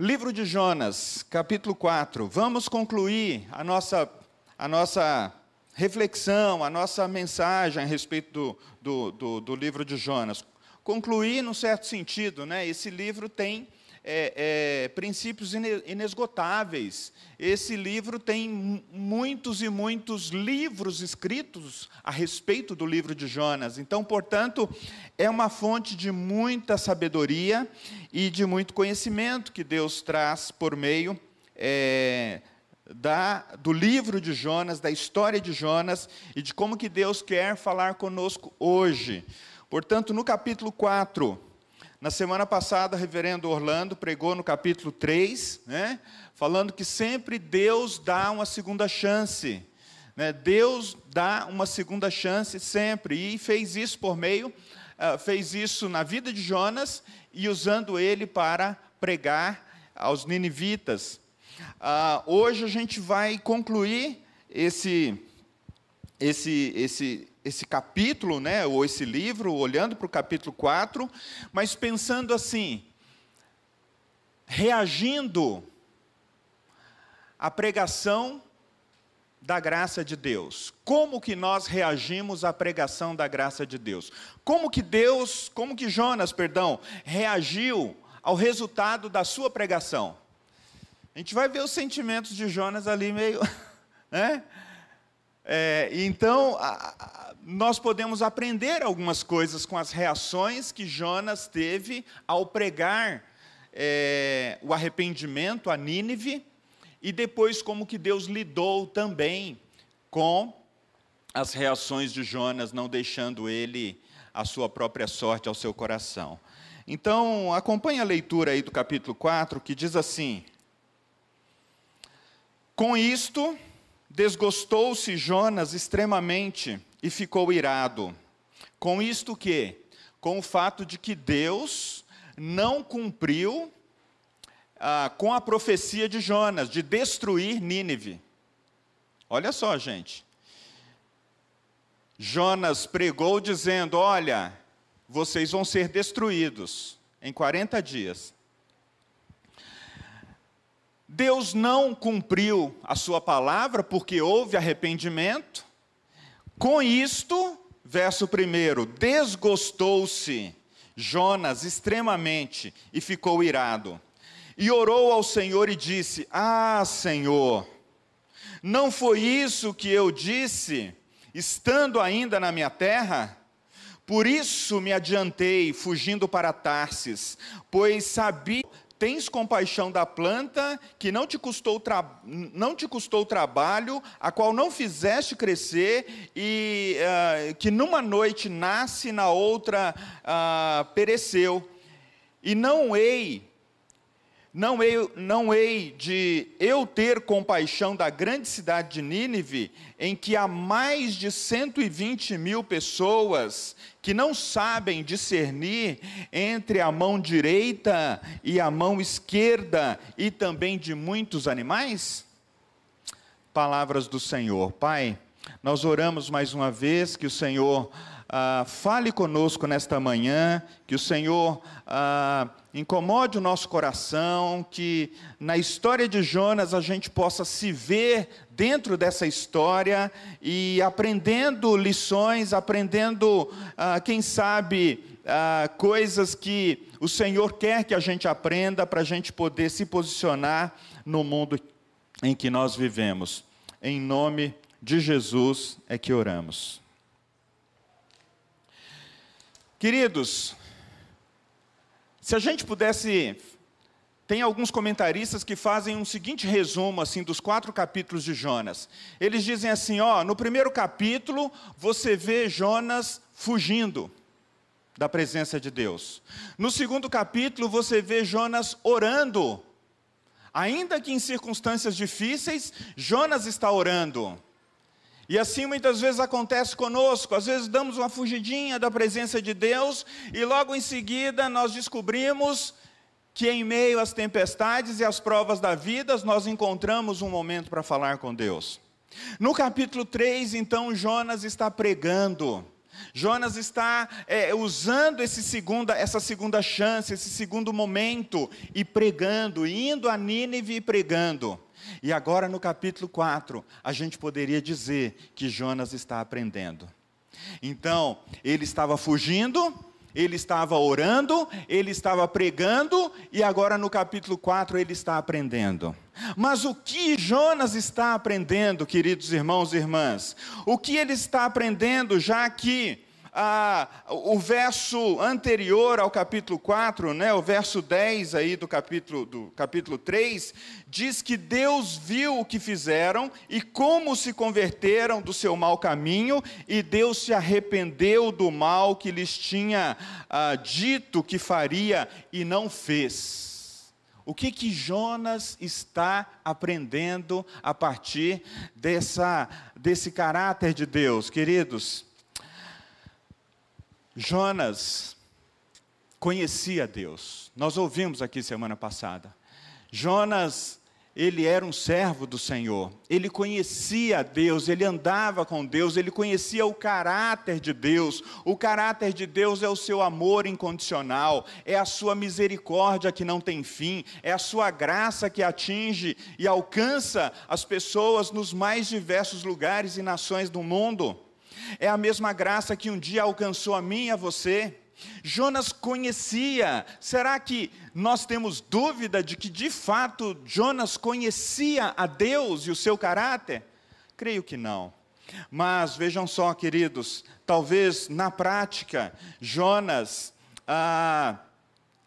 Livro de Jonas, capítulo 4. Vamos concluir a nossa reflexão, a nossa mensagem a respeito do livro de Jonas. Concluir, num certo sentido, né? Esse livro tem princípios inesgotáveis. Esse livro tem muitos e muitos livros escritos a respeito do livro de Jonas. Então, portanto, é uma fonte de muita sabedoria e de muito conhecimento que Deus traz por meio do livro de Jonas, da história de Jonas e de como que Deus quer falar conosco hoje. Portanto, no capítulo 4... Na semana passada, o reverendo Orlando pregou no capítulo 3, né, falando que sempre Deus dá uma segunda chance. Né, Deus dá uma segunda chance sempre, e fez isso fez isso na vida de Jonas, e usando ele para pregar aos ninivitas. Hoje a gente vai concluir esse capítulo, né, ou esse livro, olhando para o capítulo 4, mas pensando assim, reagindo à pregação da graça de Deus. Como que nós reagimos à pregação da graça de Deus? Como que Jonas, reagiu ao resultado da sua pregação? A gente vai ver os sentimentos de Jonas ali meio, né? Então, nós podemos aprender algumas coisas com as reações que Jonas teve ao pregar o arrependimento a Nínive, e depois como que Deus lidou também com as reações de Jonas, não deixando ele a sua própria sorte ao seu coração. Então, acompanhe a leitura aí do capítulo 4, que diz assim: com isto desgostou-se Jonas extremamente e ficou irado. Com isto que? Com o fato de que Deus não cumpriu com a profecia de Jonas, de destruir Nínive. Olha só, gente. Jonas pregou dizendo, olha, vocês vão ser destruídos em 40 dias. Deus não cumpriu a sua palavra, porque houve arrependimento. Com isto, verso 1, desgostou-se Jonas extremamente e ficou irado. E orou ao Senhor e disse, ah, Senhor, não foi isso que eu disse, estando ainda na minha terra? Por isso me adiantei, fugindo para Tarsis, pois sabia... Tens compaixão da planta, que não te custou trabalho, a qual não fizeste crescer, e que numa noite nasce, na outra pereceu. E não hei de eu ter compaixão da grande cidade de Nínive, em que há mais de 120.000 pessoas que não sabem discernir entre a mão direita e a mão esquerda, e também de muitos animais? Palavras do Senhor. Pai, nós oramos mais uma vez que o Senhor fale conosco nesta manhã, que o Senhor incomode o nosso coração, que na história de Jonas a gente possa se ver dentro dessa história e aprendendo lições, aprendendo, quem sabe, coisas que o Senhor quer que a gente aprenda para a gente poder se posicionar no mundo em que nós vivemos. Em nome de Jesus é que oramos. Queridos, se a gente pudesse... Tem alguns comentaristas que fazem um seguinte resumo assim, dos 4 capítulos de Jonas. Eles dizem assim, ó, no primeiro capítulo você vê Jonas fugindo da presença de Deus. No segundo capítulo você vê Jonas orando. Ainda que em circunstâncias difíceis, Jonas está orando. E assim muitas vezes acontece conosco, às vezes damos uma fugidinha da presença de Deus, e logo em seguida nós descobrimos que em meio às tempestades e às provas da vida, nós encontramos um momento para falar com Deus. No capítulo 3, então, Jonas está pregando, Jonas está usando essa segunda chance, esse segundo momento, e pregando, indo a Nínive e pregando. E agora no capítulo 4, a gente poderia dizer que Jonas está aprendendo. Então, ele estava fugindo, ele estava orando, ele estava pregando, e agora no capítulo 4 ele está aprendendo. Mas o que Jonas está aprendendo, queridos irmãos e irmãs? O que ele está aprendendo, já que o verso anterior ao capítulo 4, né, o verso 10 aí do capítulo 3, diz que Deus viu o que fizeram e como se converteram do seu mau caminho, e Deus se arrependeu do mal que lhes tinha dito que faria e não fez. O que que Jonas está aprendendo a partir desse caráter de Deus, queridos? Jonas conhecia Deus. Nós ouvimos aqui semana passada. Jonas, ele era um servo do Senhor. Ele conhecia Deus, ele andava com Deus, ele conhecia o caráter de Deus. O caráter de Deus é o seu amor incondicional, é a sua misericórdia que não tem fim, é a sua graça que atinge e alcança as pessoas nos mais diversos lugares e nações do mundo. É a mesma graça que um dia alcançou a mim e a você. Jonas conhecia. Será que nós temos dúvida de que de fato Jonas conhecia a Deus e o seu caráter? Creio que não. Mas vejam só, queridos, talvez na prática Jonas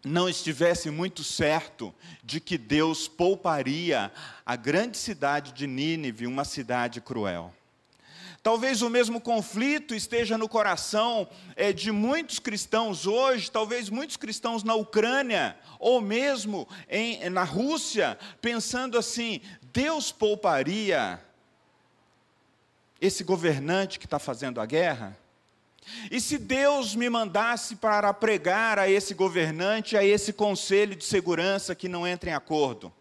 não estivesse muito certo de que Deus pouparia a grande cidade de Nínive, uma cidade cruel. Talvez o mesmo conflito esteja no coração de muitos cristãos hoje, talvez muitos cristãos na Ucrânia, ou mesmo na Rússia, pensando assim: Deus pouparia esse governante que está fazendo a guerra? E se Deus me mandasse para pregar a esse governante, a esse conselho de segurança que não entra em acordo?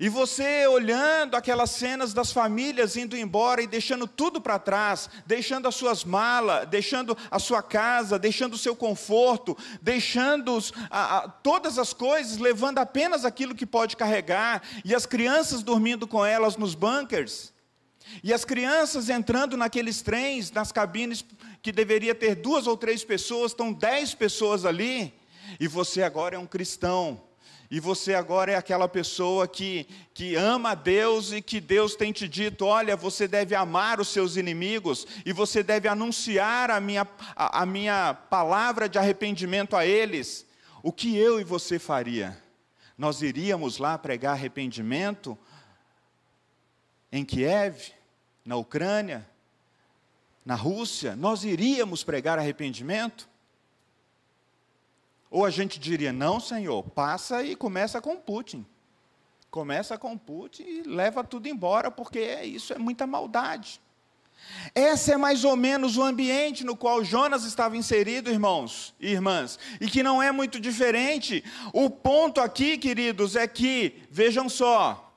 E você olhando aquelas cenas das famílias indo embora e deixando tudo para trás, deixando as suas malas, deixando a sua casa, deixando o seu conforto, deixando todas as coisas, levando apenas aquilo que pode carregar, e as crianças dormindo com elas nos bunkers, e as crianças entrando naqueles trens, nas cabines que deveria ter 2 ou 3 pessoas, estão 10 pessoas ali, e você agora é um cristão. E você agora é aquela pessoa que ama a Deus e que Deus tem te dito: olha, você deve amar os seus inimigos e você deve anunciar a minha palavra de arrependimento a eles. O que eu e você faria? Nós iríamos lá pregar arrependimento em Kiev, na Ucrânia, na Rússia? Nós iríamos pregar arrependimento? Ou a gente diria: não, Senhor, passa e começa com Putin. Começa com Putin e leva tudo embora, porque isso é muita maldade. Esse é mais ou menos o ambiente no qual Jonas estava inserido, irmãos e irmãs, e que não é muito diferente. O ponto aqui, queridos, é que, vejam só,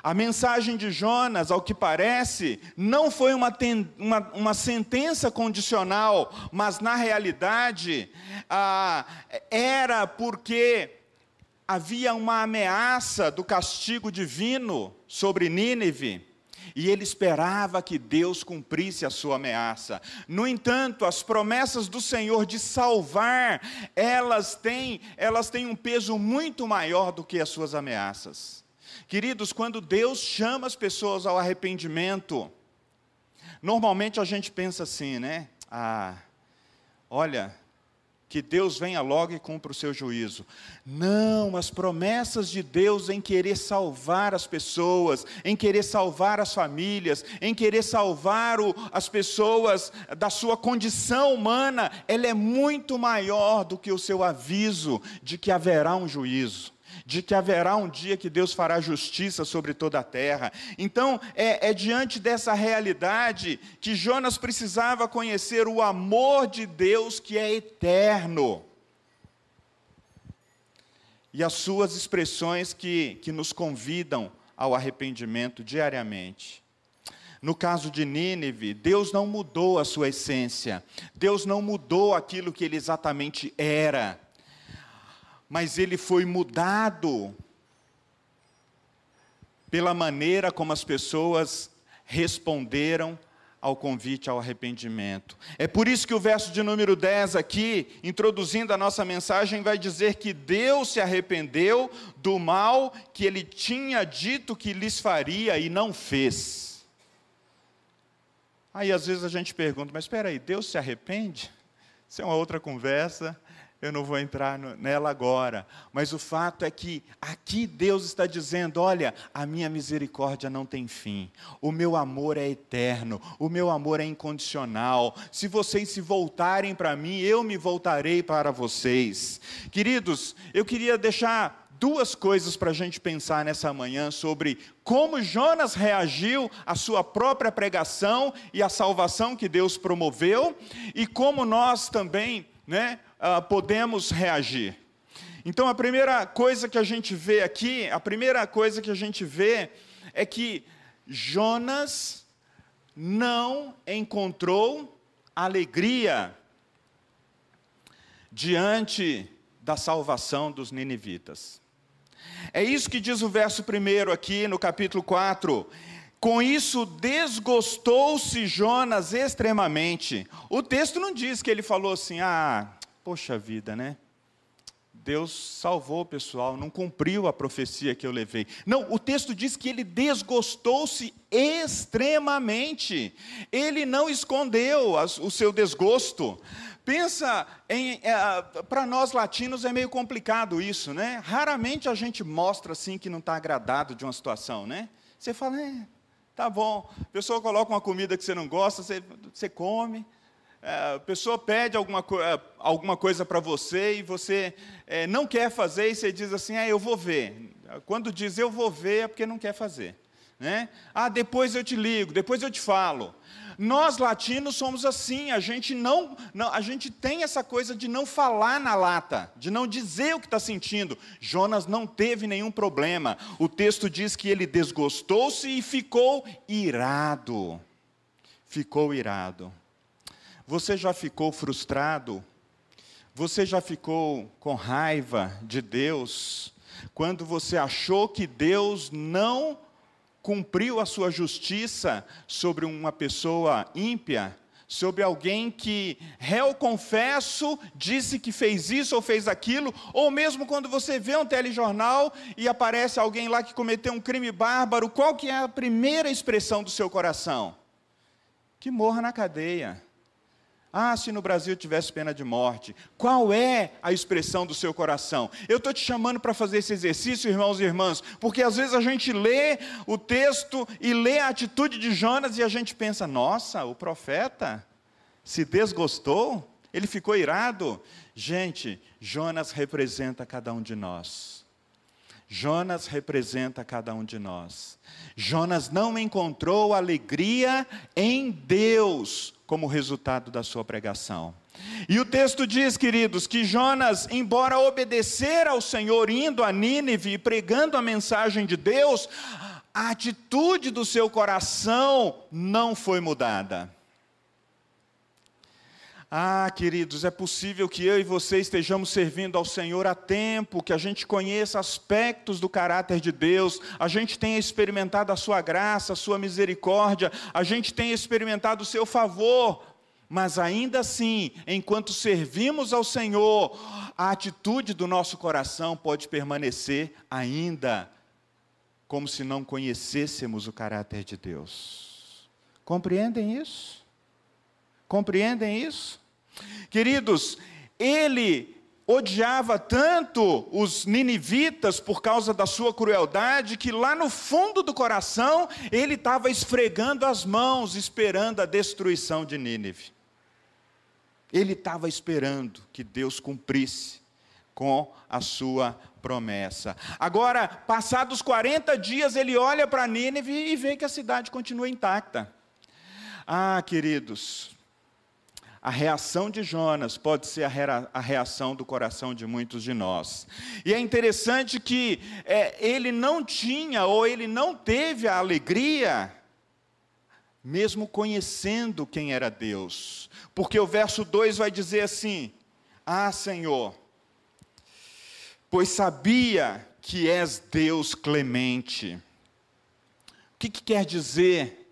a mensagem de Jonas, ao que parece, não foi uma sentença condicional, mas na realidade era porque havia uma ameaça do castigo divino sobre Nínive, e ele esperava que Deus cumprisse a sua ameaça. No entanto, as promessas do Senhor de salvar, elas têm um peso muito maior do que as suas ameaças. Queridos, quando Deus chama as pessoas ao arrependimento, normalmente a gente pensa assim, né? Olha, que Deus venha logo e cumpra o seu juízo. Não, as promessas de Deus em querer salvar as pessoas, em querer salvar as famílias, em querer salvar as pessoas da sua condição humana, ela é muito maior do que o seu aviso de que haverá um juízo, de que haverá um dia que Deus fará justiça sobre toda a terra. Então, é diante dessa realidade que Jonas precisava conhecer o amor de Deus, que é eterno, e as suas expressões que nos convidam ao arrependimento diariamente. No caso de Nínive, Deus não mudou a sua essência. Deus não mudou aquilo que ele exatamente era. Mas ele foi mudado pela maneira como as pessoas responderam ao convite ao arrependimento. É por isso que o verso de número 10 aqui, introduzindo a nossa mensagem, vai dizer que Deus se arrependeu do mal que ele tinha dito que lhes faria e não fez. Aí às vezes a gente pergunta, mas espera aí, Deus se arrepende? Isso é uma outra conversa, eu não vou entrar nela agora. Mas o fato é que aqui Deus está dizendo, olha, a minha misericórdia não tem fim. O meu amor é eterno, o meu amor é incondicional. Se vocês se voltarem para mim, eu me voltarei para vocês. Queridos, eu queria deixar duas coisas para a gente pensar nessa manhã sobre como Jonas reagiu à sua própria pregação e à salvação que Deus promoveu, e como nós também, né, podemos reagir. Então, a primeira coisa que a gente vê é que Jonas não encontrou alegria diante da salvação dos ninivitas. É isso que diz o verso 1 aqui no capítulo 4. Com isso desgostou-se Jonas extremamente. O texto não diz que ele falou assim, poxa vida, né? Deus salvou o pessoal, não cumpriu a profecia que eu levei. Não, o texto diz que ele desgostou-se extremamente. Ele não escondeu o seu desgosto. Pensa, para nós latinos é meio complicado isso, né? Raramente a gente mostra assim que não está agradado de uma situação, né? Você fala, tá bom. A pessoa coloca uma comida que você não gosta, você come. A pessoa pede alguma coisa para você e você não quer fazer e você diz assim, eu vou ver. Quando diz eu vou ver é porque não quer fazer, né? Depois eu te ligo, depois eu te falo. Nós latinos somos assim, a gente tem essa coisa de não falar na lata, de não dizer o que está sentindo. Jonas não teve nenhum problema. O texto diz que ele desgostou-se e ficou irado. Ficou irado. Você já ficou frustrado? Você já ficou com raiva de Deus? Quando você achou que Deus não cumpriu a sua justiça sobre uma pessoa ímpia? Sobre alguém que, réu confesso, disse que fez isso ou fez aquilo? Ou mesmo quando você vê um telejornal e aparece alguém lá que cometeu um crime bárbaro, qual que é a primeira expressão do seu coração? Que morra na cadeia. Se no Brasil tivesse pena de morte, qual é a expressão do seu coração? Eu estou te chamando para fazer esse exercício, irmãos e irmãs, porque às vezes a gente lê o texto e lê a atitude de Jonas e a gente pensa, nossa, o profeta se desgostou? Ele ficou irado? Gente, Jonas representa cada um de nós. Jonas representa cada um de nós. Jonas não encontrou alegria em Deus como resultado da sua pregação. E o texto diz, queridos, que Jonas, embora obedecer ao Senhor, indo a Nínive e pregando a mensagem de Deus, a atitude do seu coração não foi mudada. Queridos, é possível que eu e você estejamos servindo ao Senhor há tempo, que a gente conheça aspectos do caráter de Deus, a gente tenha experimentado a sua graça, a sua misericórdia, a gente tenha experimentado o seu favor, mas ainda assim, enquanto servimos ao Senhor, a atitude do nosso coração pode permanecer ainda como se não conhecêssemos o caráter de Deus. Compreendem isso? Compreendem isso? Queridos, ele odiava tanto os ninivitas por causa da sua crueldade, que lá no fundo do coração, ele estava esfregando as mãos, esperando a destruição de Nínive. Ele estava esperando que Deus cumprisse com a sua promessa. Agora, passados 40 dias, ele olha para Nínive e vê que a cidade continua intacta. Queridos, a reação de Jonas pode ser a reação do coração de muitos de nós. E é interessante que ele não teve a alegria mesmo conhecendo quem era Deus. Porque o verso 2 vai dizer assim: ah, Senhor, pois sabia que és Deus clemente. O que quer dizer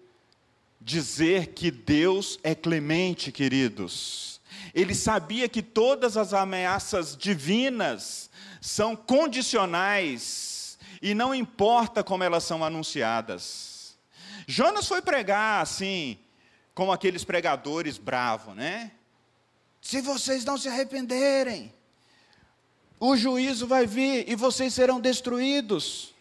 que Deus é clemente, queridos? Ele sabia que todas as ameaças divinas são condicionais, e não importa como elas são anunciadas. Jonas foi pregar assim, como aqueles pregadores bravos, né? Se vocês não se arrependerem, o juízo vai vir e vocês serão destruídos.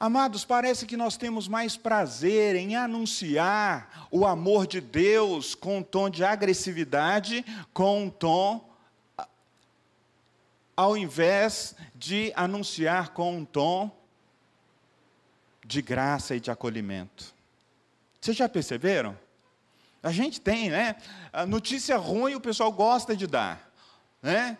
Amados, parece que nós temos mais prazer em anunciar o amor de Deus com um tom de agressividade, com um tom, ao invés de anunciar com um tom de graça e de acolhimento. Vocês já perceberam? A gente tem, né? A notícia ruim o pessoal gosta de dar, né?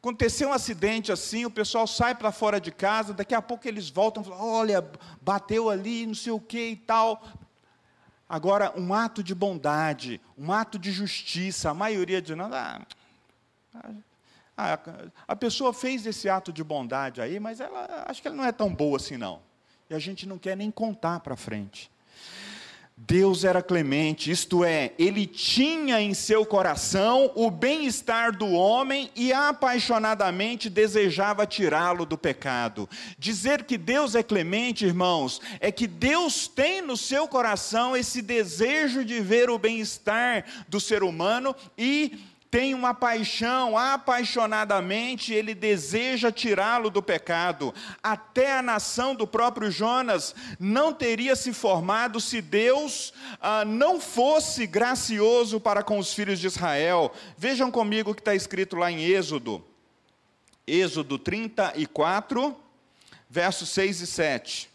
Aconteceu um acidente assim, o pessoal sai para fora de casa, daqui a pouco eles voltam e falam: olha, bateu ali, não sei o que e tal. Agora, um ato de bondade, um ato de justiça, a maioria diz: a pessoa fez esse ato de bondade aí, mas ela, acho que ela não é tão boa assim não. E a gente não quer nem contar para frente. Deus era clemente, isto é, Ele tinha em seu coração o bem-estar do homem e apaixonadamente desejava tirá-lo do pecado. Dizer que Deus é clemente, irmãos, é que Deus tem no seu coração esse desejo de ver o bem-estar do ser humano e tem uma paixão, apaixonadamente ele deseja tirá-lo do pecado. Até a nação do próprio Jonas não teria se formado se Deus não fosse gracioso para com os filhos de Israel. Vejam comigo o que está escrito lá em Êxodo. Êxodo 34, versos 6 e 7.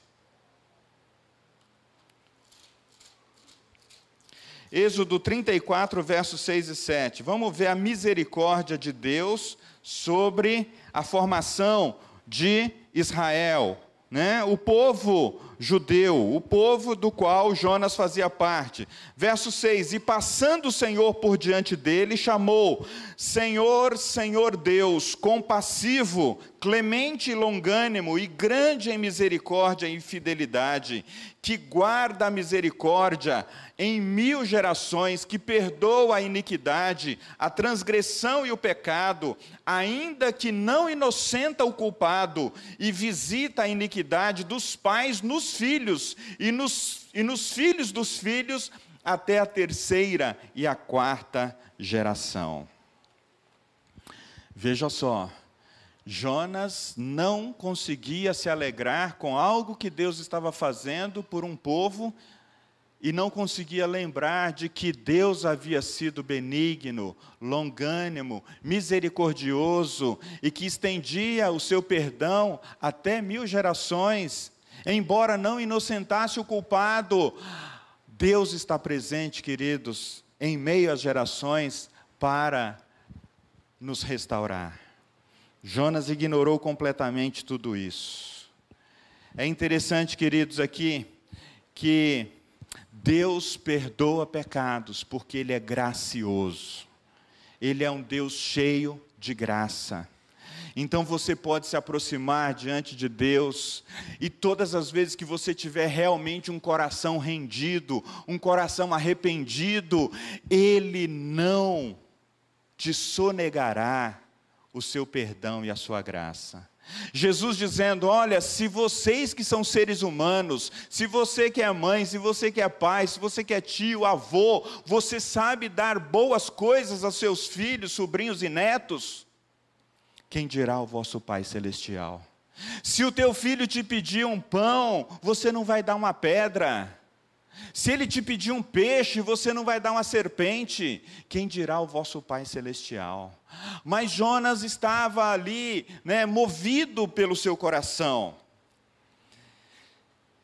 Êxodo 34, versos 6 e 7. Vamos ver a misericórdia de Deus sobre a formação de Israel, né? O povo judeu, o povo do qual Jonas fazia parte. Verso 6, e passando o Senhor por diante dele, chamou: Senhor, Senhor Deus, compassivo, clemente e longânimo, e grande em misericórdia e fidelidade, que guarda a misericórdia em 1000 gerações, que perdoa a iniquidade, a transgressão e o pecado, ainda que não inocenta o culpado, e visita a iniquidade dos pais nos filhos e nos filhos dos filhos até a 3ª e a 4ª geração. Veja só, Jonas não conseguia se alegrar com algo que Deus estava fazendo por um povo e não conseguia lembrar de que Deus havia sido benigno, longânimo, misericordioso e que estendia o seu perdão até 1000 gerações. Embora não inocentasse o culpado, Deus está presente, queridos, em meio às gerações para nos restaurar. Jonas ignorou completamente tudo isso. É interessante, queridos, aqui, que Deus perdoa pecados porque Ele é gracioso. Ele é um Deus cheio de graça. Então você pode se aproximar diante de Deus, e todas as vezes que você tiver realmente um coração rendido, um coração arrependido, Ele não te sonegará o seu perdão e a sua graça. Jesus dizendo: olha, se vocês que são seres humanos, se você que é mãe, se você que é pai, se você que é tio, avô, você sabe dar boas coisas aos seus filhos, sobrinhos e netos, quem dirá o vosso Pai Celestial? Se o teu filho te pedir um pão, você não vai dar uma pedra. Se ele te pedir um peixe, você não vai dar uma serpente. Quem dirá o vosso Pai Celestial? Mas Jonas estava ali, né, movido pelo seu coração.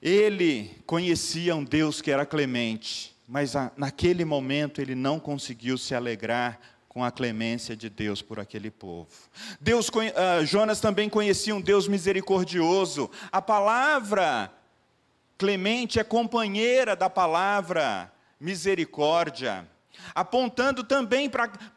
Ele conhecia um Deus que era clemente, mas naquele momento ele não conseguiu se alegrar com a clemência de Deus por aquele povo. Jonas também conhecia um Deus misericordioso. A palavra Clemente é companheira da palavra misericórdia, apontando também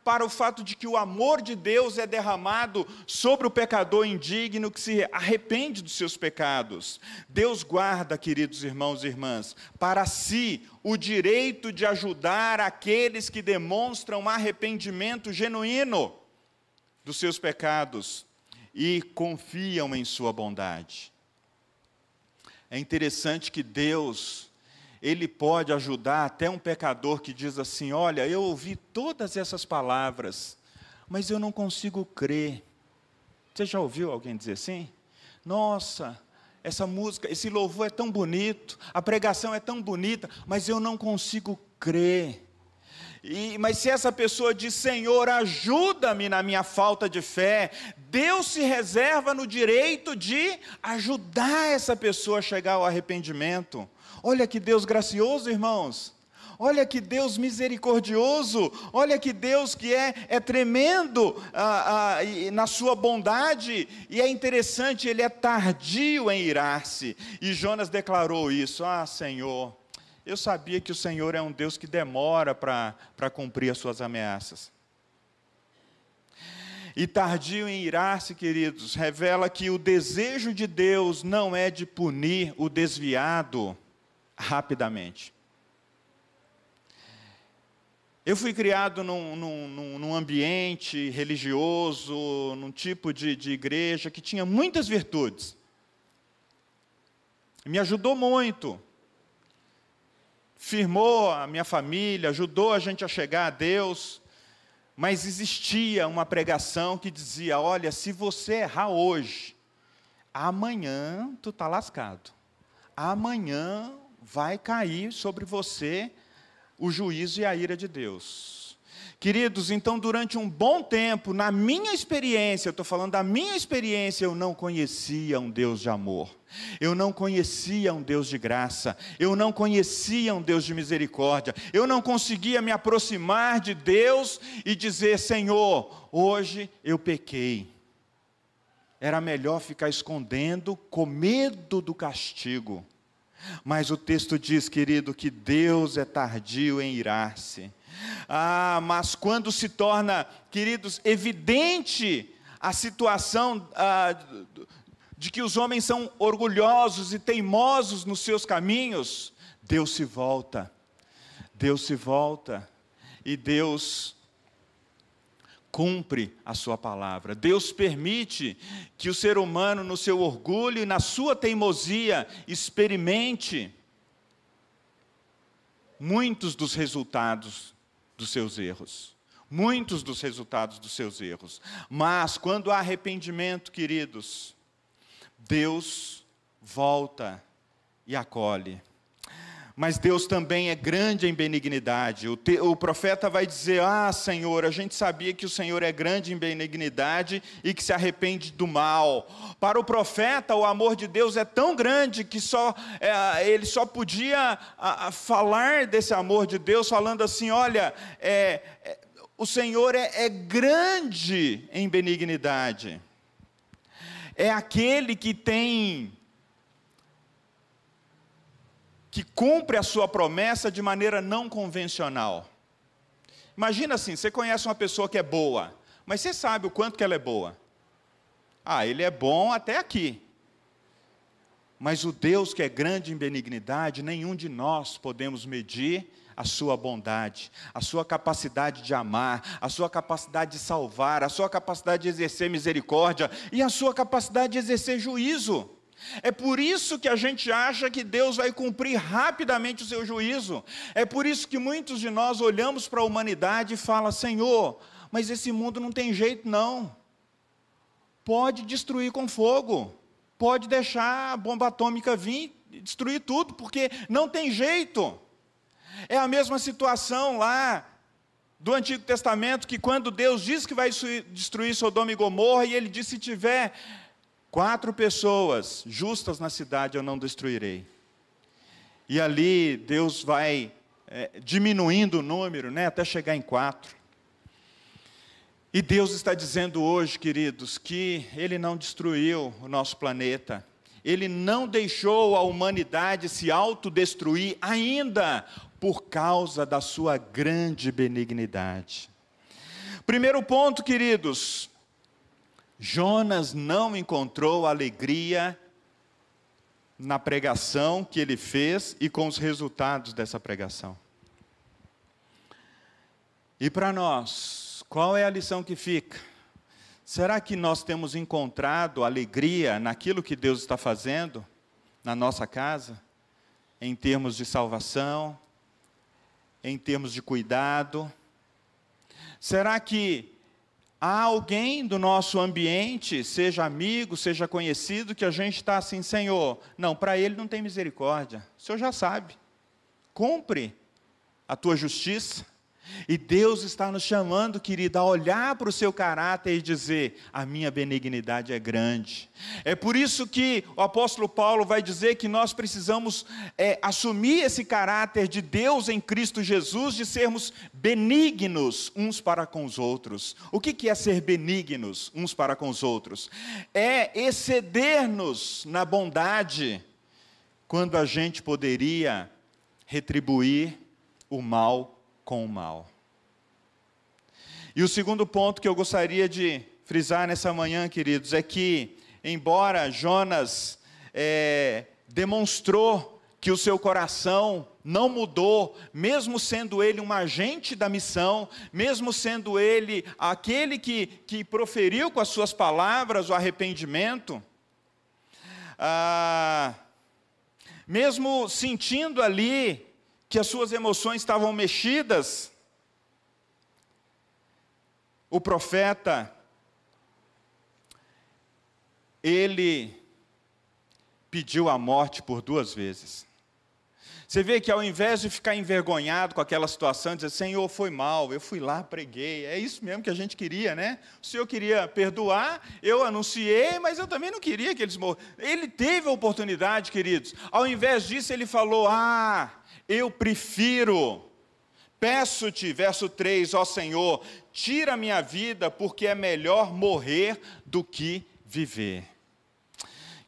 para o fato de que o amor de Deus é derramado sobre o pecador indigno que se arrepende dos seus pecados. Deus guarda, queridos irmãos e irmãs, para si o direito de ajudar aqueles que demonstram arrependimento genuíno dos seus pecados e confiam em sua bondade. É interessante que Deus, Ele pode ajudar até um pecador que diz assim: olha, eu ouvi todas essas palavras, mas eu não consigo crer. Você já ouviu alguém dizer assim? Nossa, essa música, esse louvor é tão bonito, a pregação é tão bonita, mas eu não consigo crer. Mas se essa pessoa diz: Senhor, ajuda-me na minha falta de fé, Deus se reserva no direito de ajudar essa pessoa a chegar ao arrependimento. Olha que Deus gracioso, irmãos. Olha que Deus misericordioso. Olha que Deus que é tremendo na sua bondade. E é interessante, ele é tardio em irar-se. E Jonas declarou isso: Senhor, eu sabia que o Senhor é um Deus que demora para cumprir as suas ameaças. E tardio em irar-se, queridos, revela que o desejo de Deus não é de punir o desviado rapidamente. Eu fui criado num ambiente religioso, num tipo de igreja que tinha muitas virtudes. Me ajudou muito. Firmou a minha família, ajudou a gente a chegar a Deus, mas existia uma pregação que dizia: olha, se você errar hoje, amanhã tu está lascado, amanhã vai cair sobre você o juízo e a ira de Deus. Queridos, então durante um bom tempo, na minha experiência, eu estou falando da minha experiência, eu não conhecia um Deus de amor. Eu não conhecia um Deus de graça, eu não conhecia um Deus de misericórdia, eu não conseguia me aproximar de Deus e dizer: Senhor, hoje eu pequei. Era melhor ficar escondendo com medo do castigo. Mas o texto diz, querido, que Deus é tardio em irar-se. Mas quando se torna, queridos, evidente a situação de que os homens são orgulhosos e teimosos nos seus caminhos, Deus se volta, e Deus cumpre a sua palavra. Deus permite que o ser humano, no seu orgulho e na sua teimosia, experimente muitos dos resultados dos seus erros. Muitos dos resultados dos seus erros. Mas quando há arrependimento, queridos, Deus volta e acolhe. Mas Deus também é grande em benignidade. O profeta vai dizer: Senhor, a gente sabia que o Senhor é grande em benignidade e que se arrepende do mal. Para o profeta, o amor de Deus é tão grande que ele só podia falar desse amor de Deus falando assim: olha, o Senhor é grande em benignidade. É aquele que cumpre a sua promessa de maneira não convencional. Imagina assim, você conhece uma pessoa que é boa, mas você sabe o quanto que ela é boa. Ele é bom até aqui. Mas o Deus que é grande em benignidade, nenhum de nós podemos medir a sua bondade, a sua capacidade de amar, a sua capacidade de salvar, a sua capacidade de exercer misericórdia e a sua capacidade de exercer juízo. É por isso que a gente acha que Deus vai cumprir rapidamente o seu juízo. É por isso que muitos de nós olhamos para a humanidade e fala: Senhor, mas esse mundo não tem jeito não. Pode destruir com fogo, pode deixar a bomba atômica vir e destruir tudo, porque não tem jeito. É a mesma situação lá do Antigo Testamento, que quando Deus diz que vai destruir Sodoma e Gomorra, e ele diz: se tiver 4 pessoas justas na cidade, eu não destruirei. E ali Deus vai diminuindo o número, até chegar em 4. E Deus está dizendo hoje, queridos, que Ele não destruiu o nosso planeta. Ele não deixou a humanidade se autodestruir ainda por causa da sua grande benignidade. Primeiro ponto, queridos, Jonas não encontrou alegria na pregação que ele fez e com os resultados dessa pregação. E para nós, qual é a lição que fica? Será que nós temos encontrado alegria naquilo que Deus está fazendo na nossa casa? Em termos de salvação, em termos de cuidado? Será que há alguém do nosso ambiente, seja amigo, seja conhecido, que a gente está assim, Senhor, não, para ele não tem misericórdia, o Senhor já sabe, cumpre a tua justiça. E Deus está nos chamando, querido, a olhar para o seu caráter e dizer, a minha benignidade é grande. É por isso que o apóstolo Paulo vai dizer que nós precisamos assumir esse caráter de Deus em Cristo Jesus, de sermos benignos uns para com os outros. O que é ser benignos uns para com os outros? É exceder-nos na bondade, quando a gente poderia retribuir o mal com o mal. E o segundo ponto que eu gostaria de frisar nessa manhã, queridos, é que, embora Jonas demonstrou que o seu coração não mudou, mesmo sendo ele um agente da missão, mesmo sendo ele aquele que proferiu com as suas palavras o arrependimento, mesmo sentindo ali que as suas emoções estavam mexidas, o profeta, ele pediu a morte por duas vezes. Você vê que ao invés de ficar envergonhado com aquela situação, dizer, Senhor, foi mal, eu fui lá, preguei, é isso mesmo que a gente queria, né? O Senhor queria perdoar, eu anunciei, mas eu também não queria que eles morressem. Ele teve a oportunidade, queridos. Ao invés disso, ele falou, eu prefiro, peço-te, verso 3, ó Senhor, tira minha vida, porque é melhor morrer do que viver.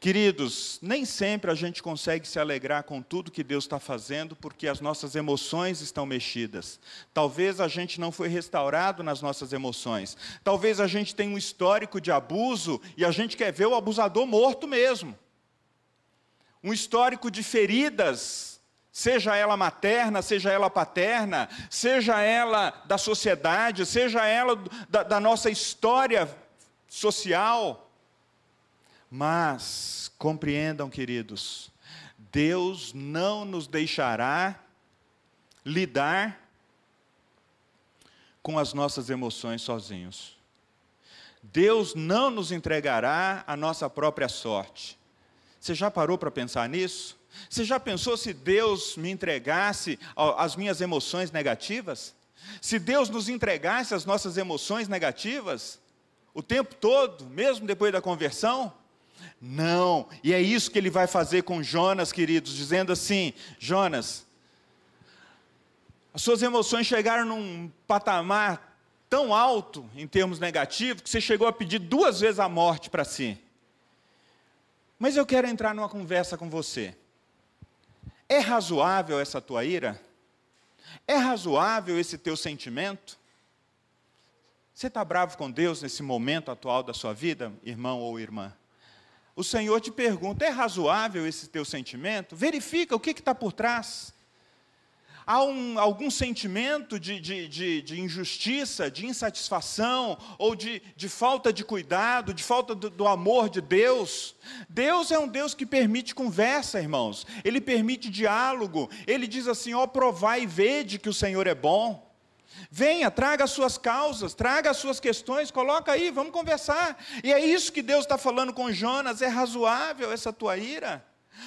Queridos, nem sempre a gente consegue se alegrar com tudo que Deus está fazendo, porque as nossas emoções estão mexidas. Talvez a gente não foi restaurado nas nossas emoções. Talvez a gente tenha um histórico de abuso, e a gente quer ver o abusador morto mesmo. Um histórico de feridas, seja ela materna, seja ela paterna, seja ela da sociedade, seja ela da nossa história social. Mas, compreendam, queridos, Deus não nos deixará lidar com as nossas emoções sozinhos. Deus não nos entregará a nossa própria sorte. Você já parou para pensar nisso? Você já pensou se Deus me entregasse as minhas emoções negativas? Se Deus nos entregasse as nossas emoções negativas o tempo todo, mesmo depois da conversão? Não, e é isso que ele vai fazer com Jonas, queridos, dizendo assim, Jonas, as suas emoções chegaram num patamar tão alto em termos negativos, que você chegou a pedir duas vezes a morte para si. Mas eu quero entrar numa conversa com você. É razoável essa tua ira? É razoável esse teu sentimento? Você está bravo com Deus nesse momento atual da sua vida, irmão ou irmã? O Senhor te pergunta, é razoável esse teu sentimento? Verifica o que está por trás. Há algum sentimento de injustiça, de insatisfação, ou de falta de cuidado, de falta do amor de Deus? Deus é um Deus que permite conversa, irmãos. Ele permite diálogo. Ele diz assim, provai e vede que o Senhor é bom. Venha, traga as suas causas, traga as suas questões, coloca aí, vamos conversar. E é isso que Deus está falando com Jonas, é razoável essa tua ira?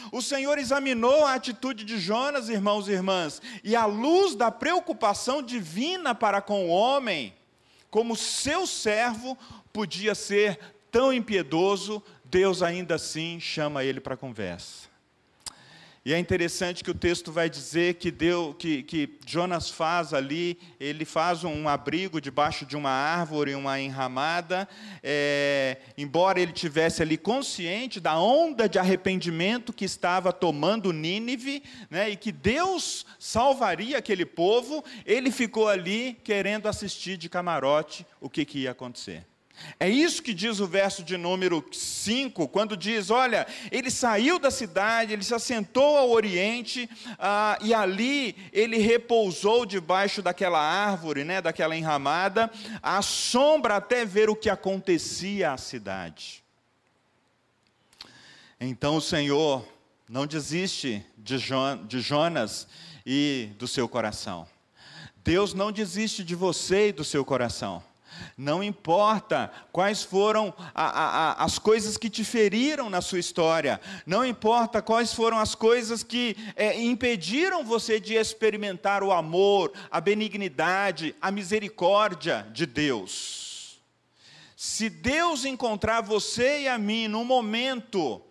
O Senhor examinou a atitude de Jonas, irmãos e irmãs, e à luz da preocupação divina para com o homem, como seu servo podia ser tão impiedoso, Deus ainda assim chama ele para conversa. E é interessante que o texto vai dizer que Jonas faz ali, ele faz um abrigo debaixo de uma árvore, uma enramada, embora ele tivesse ali consciente da onda de arrependimento que estava tomando Nínive, né, e que Deus salvaria aquele povo, ele ficou ali querendo assistir de camarote o que ia acontecer. É isso que diz o verso de número 5, quando diz, olha, ele saiu da cidade, ele se assentou ao oriente, e ali ele repousou debaixo daquela árvore, né, daquela enramada, à sombra até ver o que acontecia à cidade. Então o Senhor não desiste de Jonas e do seu coração. Deus não desiste de você e do seu coração. Não importa quais foram as coisas que te feriram na sua história, não importa quais foram as coisas que impediram você de experimentar o amor, a benignidade, a misericórdia de Deus. Se Deus encontrar você e a mim num momento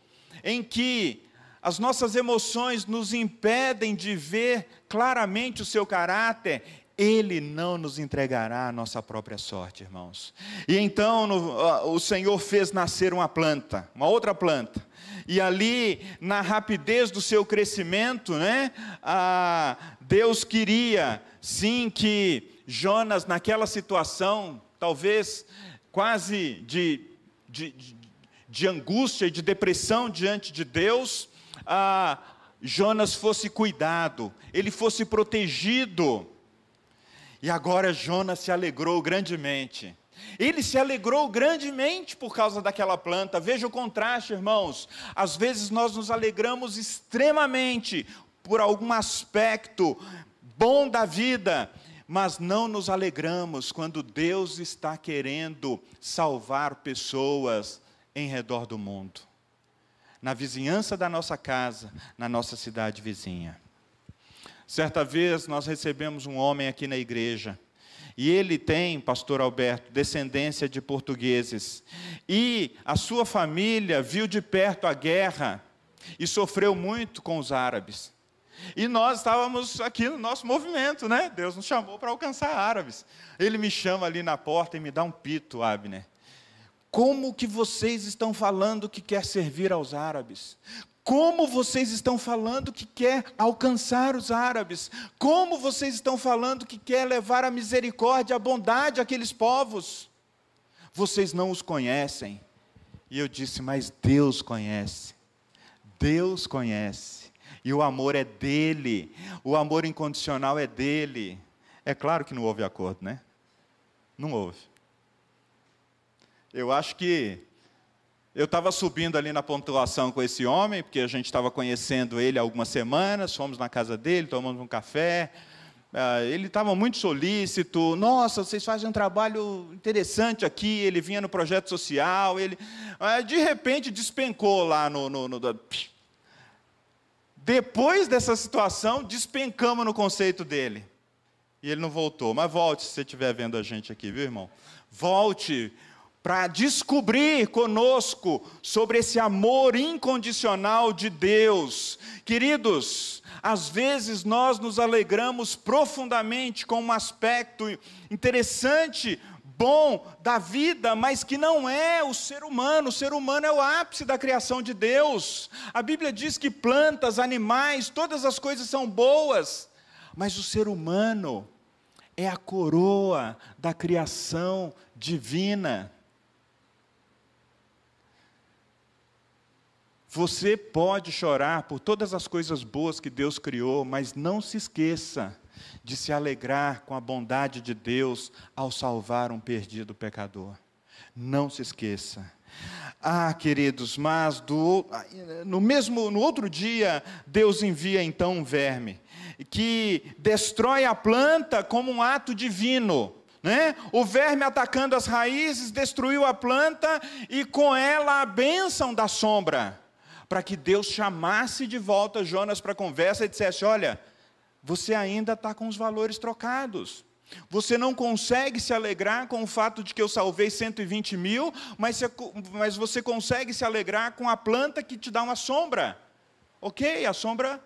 em que as nossas emoções nos impedem de ver claramente o seu caráter, Ele não nos entregará a nossa própria sorte, irmãos. E então o Senhor fez nascer uma planta, uma outra planta. E ali, na rapidez do seu crescimento, né, Deus queria, sim, que Jonas, naquela situação, talvez quase de angústia e de depressão diante de Deus, Jonas fosse cuidado, ele fosse protegido. E agora Jonas se alegrou grandemente. Ele se alegrou grandemente por causa daquela planta. Veja o contraste, irmãos. Às vezes nós nos alegramos extremamente por algum aspecto bom da vida, mas não nos alegramos quando Deus está querendo salvar pessoas em redor do mundo, na vizinhança da nossa casa, na nossa cidade vizinha. Certa vez nós recebemos um homem aqui na igreja, e ele tem, pastor Alberto, descendência de portugueses, e a sua família viu de perto a guerra e sofreu muito com os árabes. E nós estávamos aqui no nosso movimento, né? Deus nos chamou para alcançar árabes. Ele me chama ali na porta e me dá um pito, Abner. Como que vocês estão falando que quer servir aos árabes? Como vocês estão falando que quer alcançar os árabes? Como vocês estão falando que quer levar a misericórdia, a bondade àqueles povos? Vocês não os conhecem. E eu disse, mas Deus conhece. Deus conhece. E o amor é dele. O amor incondicional é dele. É claro que não houve acordo, né? Não houve. Eu acho que eu estava subindo ali na pontuação com esse homem, porque a gente estava conhecendo ele há algumas semanas, fomos na casa dele, tomamos um café, ele estava muito solícito, nossa, vocês fazem um trabalho interessante aqui, ele vinha no projeto social, ele de repente despencou lá no... Depois dessa situação, despencamos no conceito dele. E ele não voltou, mas volte se você estiver vendo a gente aqui, viu, irmão? Volte para descobrir conosco sobre esse amor incondicional de Deus. Queridos, às vezes nós nos alegramos profundamente com um aspecto interessante, bom da vida, mas que não é o ser humano. O ser humano é o ápice da criação de Deus. A Bíblia diz que plantas, animais, todas as coisas são boas, mas o ser humano é a coroa da criação divina. Você pode chorar por todas as coisas boas que Deus criou, mas não se esqueça de se alegrar com a bondade de Deus ao salvar um perdido pecador. Não se esqueça. Ah, queridos, mas no outro dia, Deus envia então um verme, que destrói a planta como um ato divino, né? O verme atacando as raízes, destruiu a planta, e com ela a bênção da sombra, para que Deus chamasse de volta Jonas para a conversa e dissesse, olha, você ainda está com os valores trocados, você não consegue se alegrar com o fato de que eu salvei 120 mil, mas você consegue se alegrar com a planta que te dá uma sombra. ok, a sombra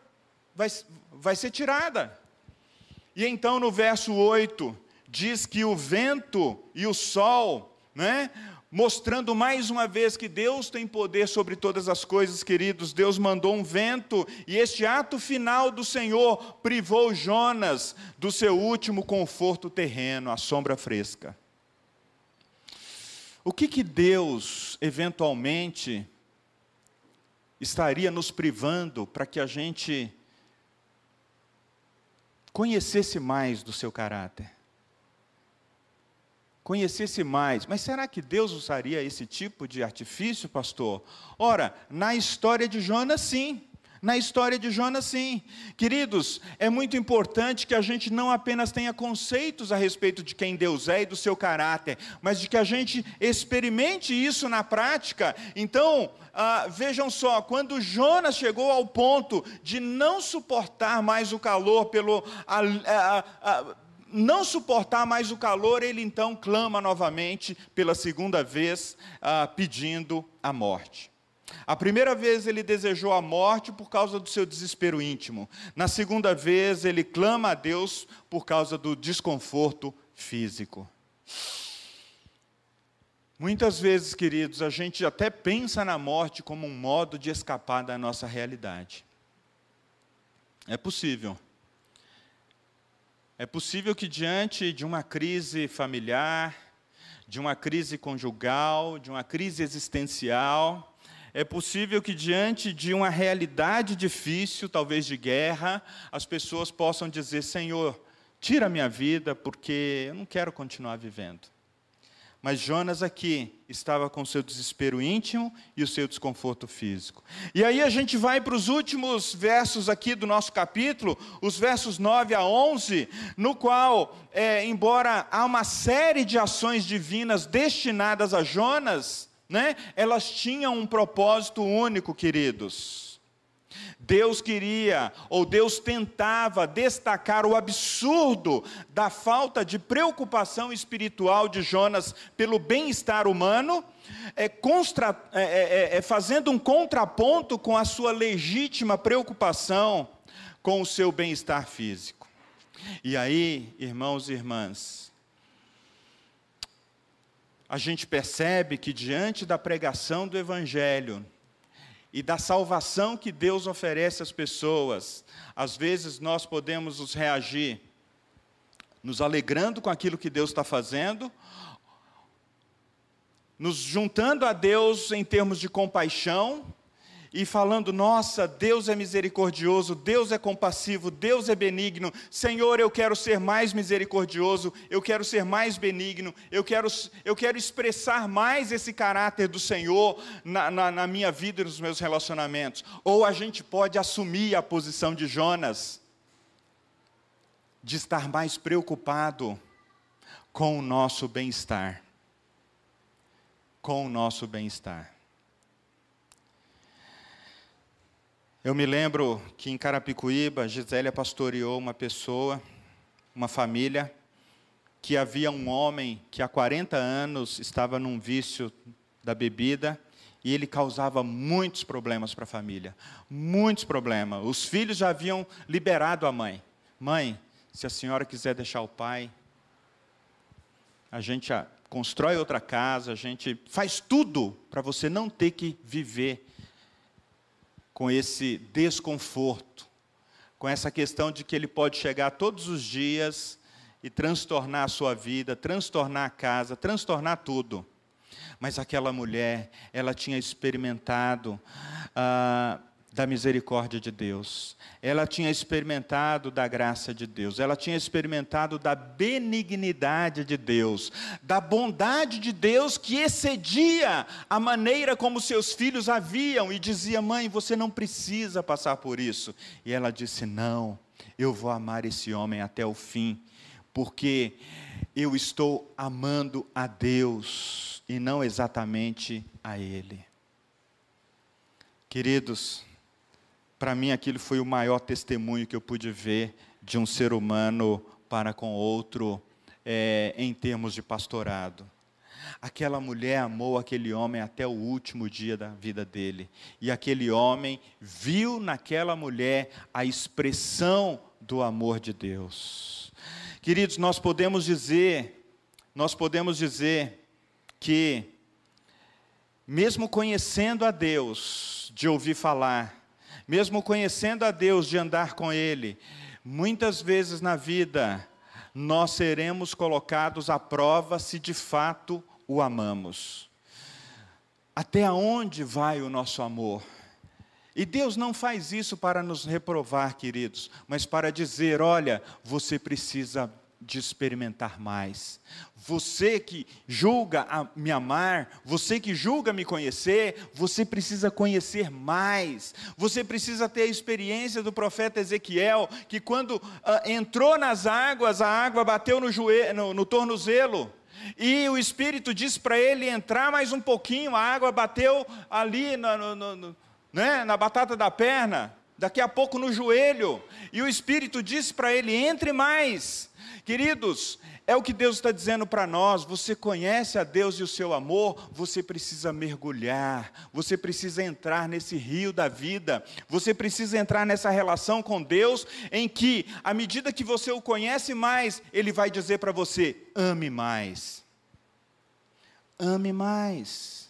vai ser tirada. E então no verso 8, diz que o vento e o sol, né, mostrando mais uma vez que Deus tem poder sobre todas as coisas, queridos. Deus mandou um vento, e este ato final do Senhor privou Jonas do seu último conforto terreno, a sombra fresca. O que que Deus, eventualmente, estaria nos privando para que a gente conhecesse mais do seu caráter? Conhecesse mais. Mas será que Deus usaria esse tipo de artifício, pastor? Ora, na história de Jonas, sim. Na história de Jonas, sim. Queridos, é muito importante que a gente não apenas tenha conceitos a respeito de quem Deus é e do seu caráter, mas de que a gente experimente isso na prática. Então, vejam só, quando Jonas chegou ao ponto de não suportar mais o calor pelo... não suportar mais o calor, ele então clama novamente, pela segunda vez, pedindo a morte. A primeira vez ele desejou a morte por causa do seu desespero íntimo. Na segunda vez ele clama a Deus por causa do desconforto físico. Muitas vezes, queridos, a gente até pensa na morte como um modo de escapar da nossa realidade. É possível. É possível que diante de uma crise familiar, de uma crise conjugal, de uma crise existencial, é possível que diante de uma realidade difícil, talvez de guerra, as pessoas possam dizer: Senhor, tira a minha vida, porque eu não quero continuar vivendo. Mas Jonas aqui estava com o seu desespero íntimo e o seu desconforto físico. E aí a gente vai para os últimos versos aqui do nosso capítulo, os versos 9 a 11, no qual, embora há uma série de ações divinas destinadas a Jonas, né, elas tinham um propósito único, queridos. Deus queria, ou Deus tentava destacar o absurdo da falta de preocupação espiritual de Jonas pelo bem-estar humano, fazendo um contraponto com a sua legítima preocupação com o seu bem-estar físico. E aí, irmãos e irmãs, a gente percebe que diante da pregação do Evangelho e da salvação que Deus oferece às pessoas, às vezes nós podemos nos reagir, nos alegrando com aquilo que Deus está fazendo, nos juntando a Deus em termos de compaixão, e falando: nossa, Deus é misericordioso, Deus é compassivo, Deus é benigno. Senhor, eu quero ser mais misericordioso, eu quero ser mais benigno, eu quero expressar mais esse caráter do Senhor na minha vida e nos meus relacionamentos. Ou a gente pode assumir a posição de Jonas, de estar mais preocupado com o nosso bem-estar. Com o nosso bem-estar. Eu me lembro que em Carapicuíba, a Gisélia pastoreou uma pessoa, uma família, que havia um homem que há 40 anos estava num vício da bebida, e ele causava muitos problemas para a família, muitos problemas. Os filhos já haviam liberado a mãe. Mãe, se a senhora quiser deixar o pai, a gente constrói outra casa, a gente faz tudo para você não ter que viver com esse desconforto, com essa questão de que ele pode chegar todos os dias e transtornar a sua vida, transtornar a casa, transtornar tudo. Mas aquela mulher, ela tinha experimentado da misericórdia de Deus, ela tinha experimentado da graça de Deus, ela tinha experimentado da benignidade de Deus, da bondade de Deus que excedia a maneira como seus filhos a viam, e dizia: mãe, você não precisa passar por isso. E ela disse: não, eu vou amar esse homem até o fim, porque eu estou amando a Deus e não exatamente a ele. Queridos, para mim aquilo foi o maior testemunho que eu pude ver de um ser humano para com outro, em termos de pastorado. Aquela mulher amou aquele homem até o último dia da vida dele. E aquele homem viu naquela mulher a expressão do amor de Deus. Queridos, nós podemos dizer que, mesmo conhecendo a Deus de ouvir falar, mesmo conhecendo a Deus de andar com Ele, muitas vezes na vida nós seremos colocados à prova se de fato o amamos. Até onde vai o nosso amor? E Deus não faz isso para nos reprovar, queridos, mas para dizer, olha, você precisa de experimentar mais. Você que julga me amar, você que julga me conhecer, você precisa conhecer mais. Você precisa ter a experiência do profeta Ezequiel, que quando entrou nas águas, a água bateu no tornozelo, e o Espírito disse para ele entrar mais um pouquinho, a água bateu ali na batata da perna, daqui a pouco no joelho, e o Espírito disse para ele, entre mais. Queridos, é o que Deus está dizendo para nós, você conhece a Deus e o seu amor, você precisa mergulhar, você precisa entrar nesse rio da vida, você precisa entrar nessa relação com Deus, em que, à medida que você o conhece mais, Ele vai dizer para você, ame mais. Ame mais.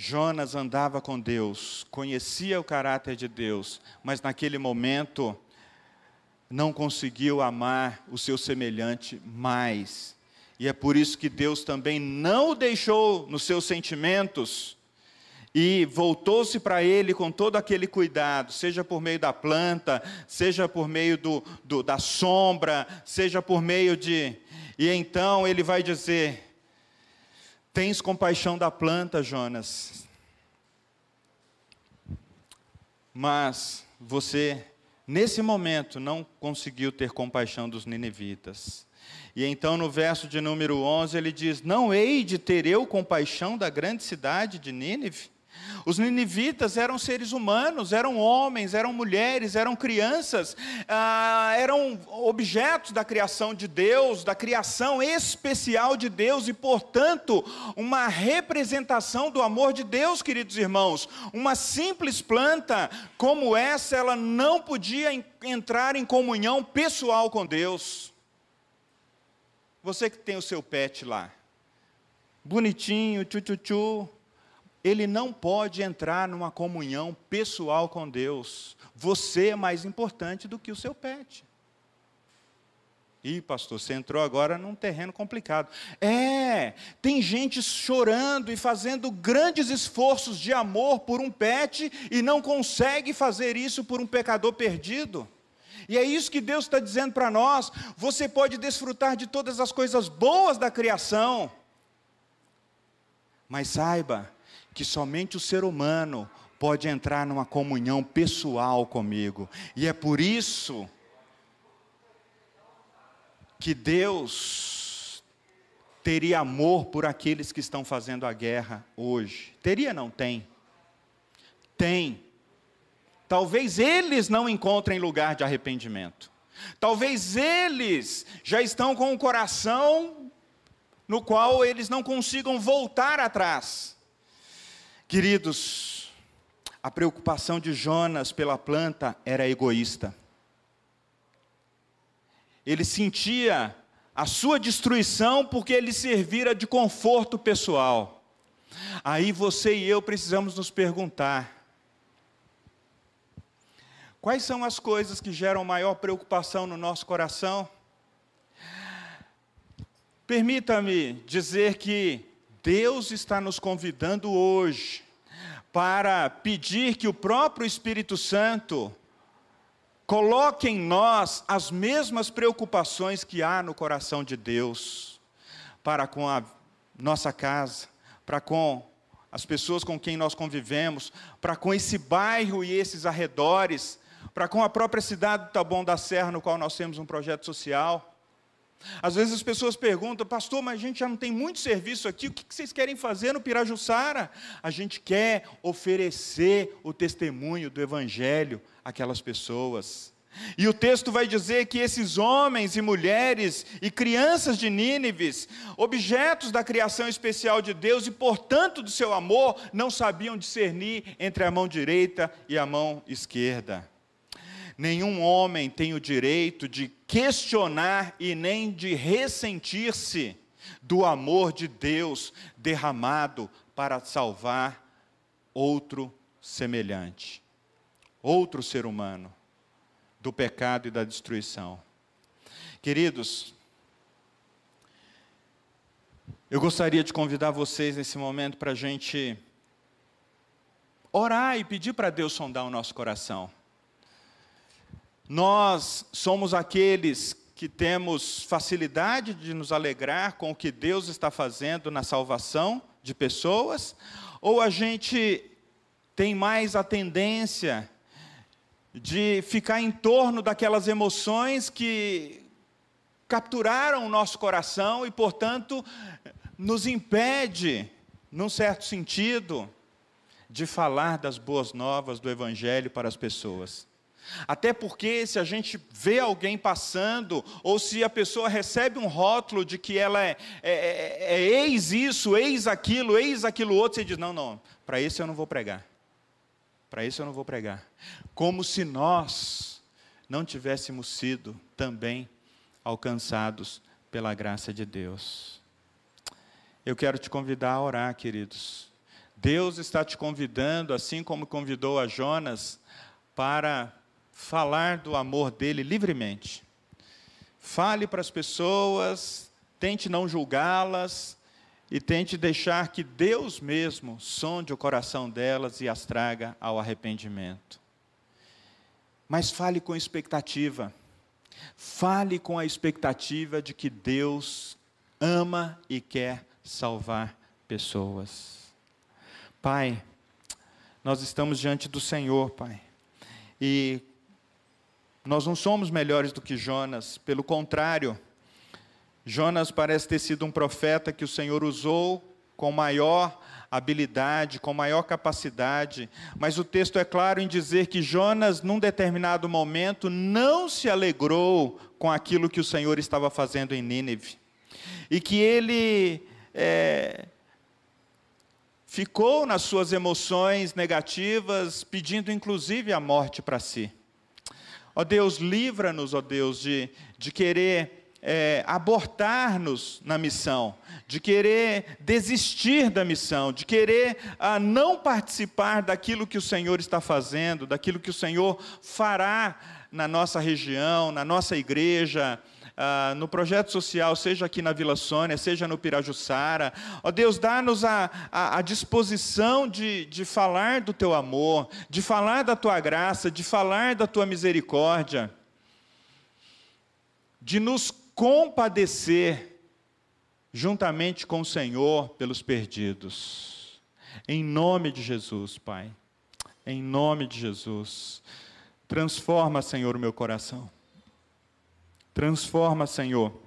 Jonas andava com Deus, conhecia o caráter de Deus, mas naquele momento não conseguiu amar o seu semelhante mais. E é por isso que Deus também não o deixou nos seus sentimentos e voltou-se para ele com todo aquele cuidado, seja por meio da planta, seja por meio da sombra, seja por meio de... E então ele vai dizer... Tens compaixão da planta, Jonas, mas você, nesse momento, não conseguiu ter compaixão dos ninivitas. E então, no verso de número 11, ele diz, não hei de ter eu compaixão da grande cidade de Nínive? Os ninivitas eram seres humanos, eram homens, eram mulheres, eram crianças, eram objetos da criação de Deus, da criação especial de Deus e, portanto, uma representação do amor de Deus, queridos irmãos. Uma simples planta como essa, ela não podia entrar em comunhão pessoal com Deus. Você que tem o seu pet lá, bonitinho, tchu-tchu-tchu, ele não pode entrar numa comunhão pessoal com Deus. Você é mais importante do que o seu pet. Ih, pastor, você entrou agora num terreno complicado. É, tem gente chorando e fazendo grandes esforços de amor por um pet e não consegue fazer isso por um pecador perdido. E é isso que Deus está dizendo para nós. Você pode desfrutar de todas as coisas boas da criação, mas saiba que somente o ser humano pode entrar numa comunhão pessoal comigo. E é por isso que Deus teria amor por aqueles que estão fazendo a guerra hoje. Teria, não tem? Tem. Talvez eles não encontrem lugar de arrependimento. Talvez eles já estão com um coração no qual eles não consigam voltar atrás. Queridos, a preocupação de Jonas pela planta era egoísta. Ele sentia a sua destruição porque ele servira de conforto pessoal. Aí você e eu precisamos nos perguntar, quais são as coisas que geram maior preocupação no nosso coração? Permita-me dizer que Deus está nos convidando hoje para pedir que o próprio Espírito Santo coloque em nós as mesmas preocupações que há no coração de Deus, para com a nossa casa, para com as pessoas com quem nós convivemos, para com esse bairro e esses arredores, para com a própria cidade do Taboão da Serra, no qual nós temos um projeto social. Às vezes as pessoas perguntam, pastor, mas a gente já não tem muito serviço aqui, o que vocês querem fazer no Pirajussara? A gente quer oferecer o testemunho do Evangelho àquelas pessoas. E o texto vai dizer que esses homens e mulheres e crianças de Nínive, objetos da criação especial de Deus e, portanto, do seu amor, não sabiam discernir entre a mão direita e a mão esquerda. Nenhum homem tem o direito de questionar e nem de ressentir-se do amor de Deus derramado para salvar outro semelhante, outro ser humano, do pecado e da destruição. Queridos, eu gostaria de convidar vocês nesse momento para a gente orar e pedir para Deus sondar o nosso coração. Nós somos aqueles que temos facilidade de nos alegrar com o que Deus está fazendo na salvação de pessoas, ou a gente tem mais a tendência de ficar em torno daquelas emoções que capturaram o nosso coração e, portanto, nos impede, num certo sentido, de falar das boas novas do Evangelho para as pessoas. Até porque, se a gente vê alguém passando, ou se a pessoa recebe um rótulo de que ela é eis isso, eis aquilo outro, você diz, não, para isso eu não vou pregar. Para isso eu não vou pregar. Como se nós não tivéssemos sido também alcançados pela graça de Deus. Eu quero te convidar a orar, queridos. Deus está te convidando, assim como convidou a Jonas, para falar do amor dele livremente. Fale para as pessoas, tente não julgá-las e tente deixar que Deus mesmo sonde o coração delas e as traga ao arrependimento. Mas fale com expectativa. Fale com a expectativa de que Deus ama e quer salvar pessoas. Pai, nós estamos diante do Senhor, Pai. E nós não somos melhores do que Jonas, pelo contrário, Jonas parece ter sido um profeta que o Senhor usou com maior habilidade, com maior capacidade, mas o texto é claro em dizer que Jonas, num determinado momento, não se alegrou com aquilo que o Senhor estava fazendo em Nínive, e que ele ficou nas suas emoções negativas, pedindo inclusive a morte para si. Ó Deus, livra-nos, ó Deus, de querer abortar-nos na missão, de querer desistir da missão, de querer não participar daquilo que o Senhor está fazendo, daquilo que o Senhor fará na nossa região, na nossa igreja, no projeto social, seja aqui na Vila Sônia, seja no Pirajussara. Ó Deus, dá-nos a disposição de falar do Teu amor, de falar da Tua graça, de falar da Tua misericórdia, de nos compadecer juntamente com o Senhor pelos perdidos. Em nome de Jesus, Pai, em nome de Jesus, transforma, Senhor, o meu coração. Transforma, Senhor,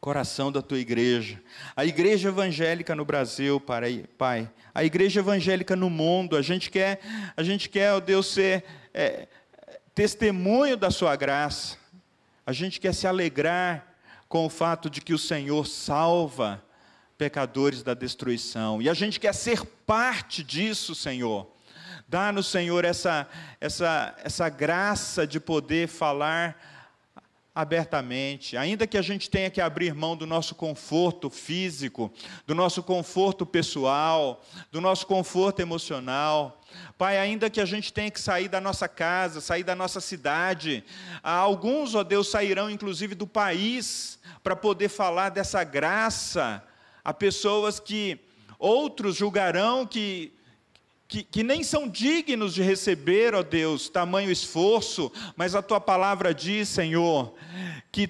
coração da Tua igreja, a igreja evangélica no Brasil, Pai, a igreja evangélica no mundo. A gente quer, ó Deus, ser testemunho da Sua graça, a gente quer se alegrar com o fato de que o Senhor salva pecadores da destruição, e a gente quer ser parte disso, Senhor. Dá-nos, Senhor, essa graça de poder falar abertamente, ainda que a gente tenha que abrir mão do nosso conforto físico, do nosso conforto pessoal, do nosso conforto emocional. Pai, ainda que a gente tenha que sair da nossa casa, sair da nossa cidade, alguns, ó Deus, sairão inclusive do país para poder falar dessa graça a pessoas que outros julgarão que nem são dignos de receber, ó Deus, tamanho esforço, mas a Tua palavra diz, Senhor, que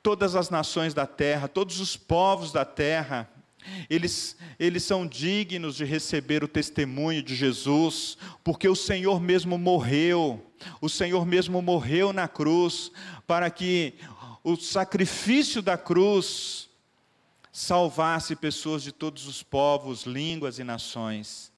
todas as nações da terra, todos os povos da terra, eles são dignos de receber o testemunho de Jesus, porque o Senhor mesmo morreu na cruz, para que o sacrifício da cruz salvasse pessoas de todos os povos, línguas e nações.